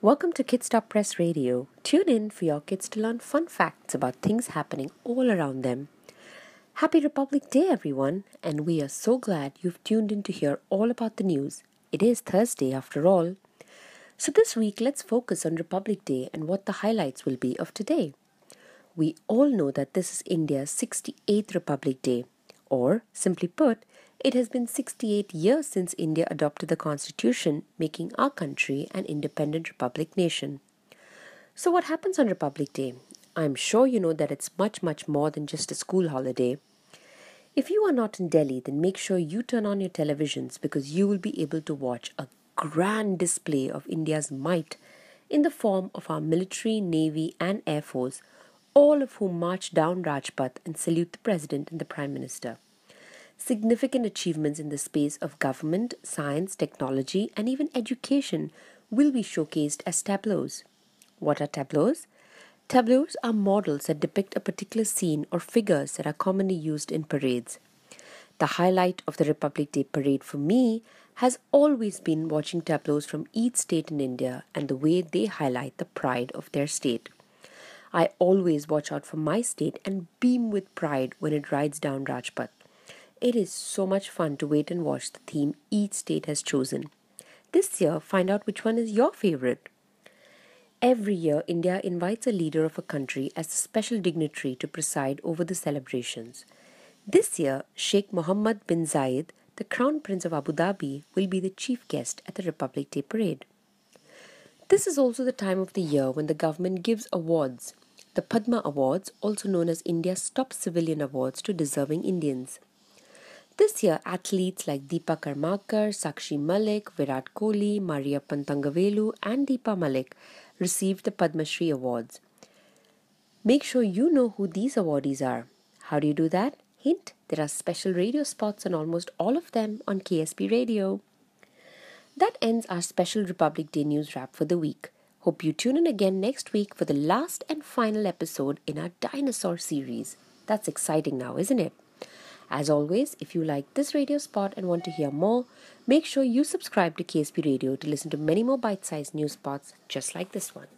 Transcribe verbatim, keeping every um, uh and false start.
Welcome to KidStop Press Radio. Tune in for your kids to learn fun facts about things happening all around them. Happy Republic Day, everyone, and we are so glad you've tuned in to hear all about the news. It is Thursday, after all. So this week, let's focus on Republic Day and what the highlights will be of today. We all know that this is India's sixty-eighth Republic Day, or simply put, it has been sixty-eight years since India adopted the constitution, making our country an independent republic nation. So what happens on Republic Day? I'm sure you know that it's much, much more than just a school holiday. If you are not in Delhi, then make sure you turn on your televisions because you will be able to watch a grand display of India's might in the form of our military, navy and air force, all of whom march down Rajpath and salute the president and the prime minister. Significant achievements in the space of government, science, technology, and even education will be showcased as tableaus. What are tableaus? Tableaus are models that depict a particular scene or figures that are commonly used in parades. The highlight of the Republic Day parade for me has always been watching tableaus from each state in India and the way they highlight the pride of their state. I always watch out for my state and beam with pride when it rides down Rajpath. It is so much fun to wait and watch the theme each state has chosen. This year, find out which one is your favorite. Every year, India invites a leader of a country as a special dignitary to preside over the celebrations. This year, Sheikh Mohammed bin Zayed, the Crown Prince of Abu Dhabi, will be the chief guest at the Republic Day Parade. This is also the time of the year when the government gives awards. The Padma Awards, also known as India's top civilian awards to deserving Indians. This year, athletes like Deepa Karmakar, Sakshi Malik, Virat Kohli, Maria Pantangavelu and Deepa Malik received the Padma Shri Awards. Make sure you know who these awardees are. How do you do that? Hint, there are special radio spots on almost all of them on K S P Radio. That ends our special Republic Day news wrap for the week. Hope you tune in again next week for the last and final episode in our dinosaur series. That's exciting now, isn't it? As always, if you like this radio spot and want to hear more, make sure you subscribe to K S P Radio to listen to many more bite-sized news spots just like this one.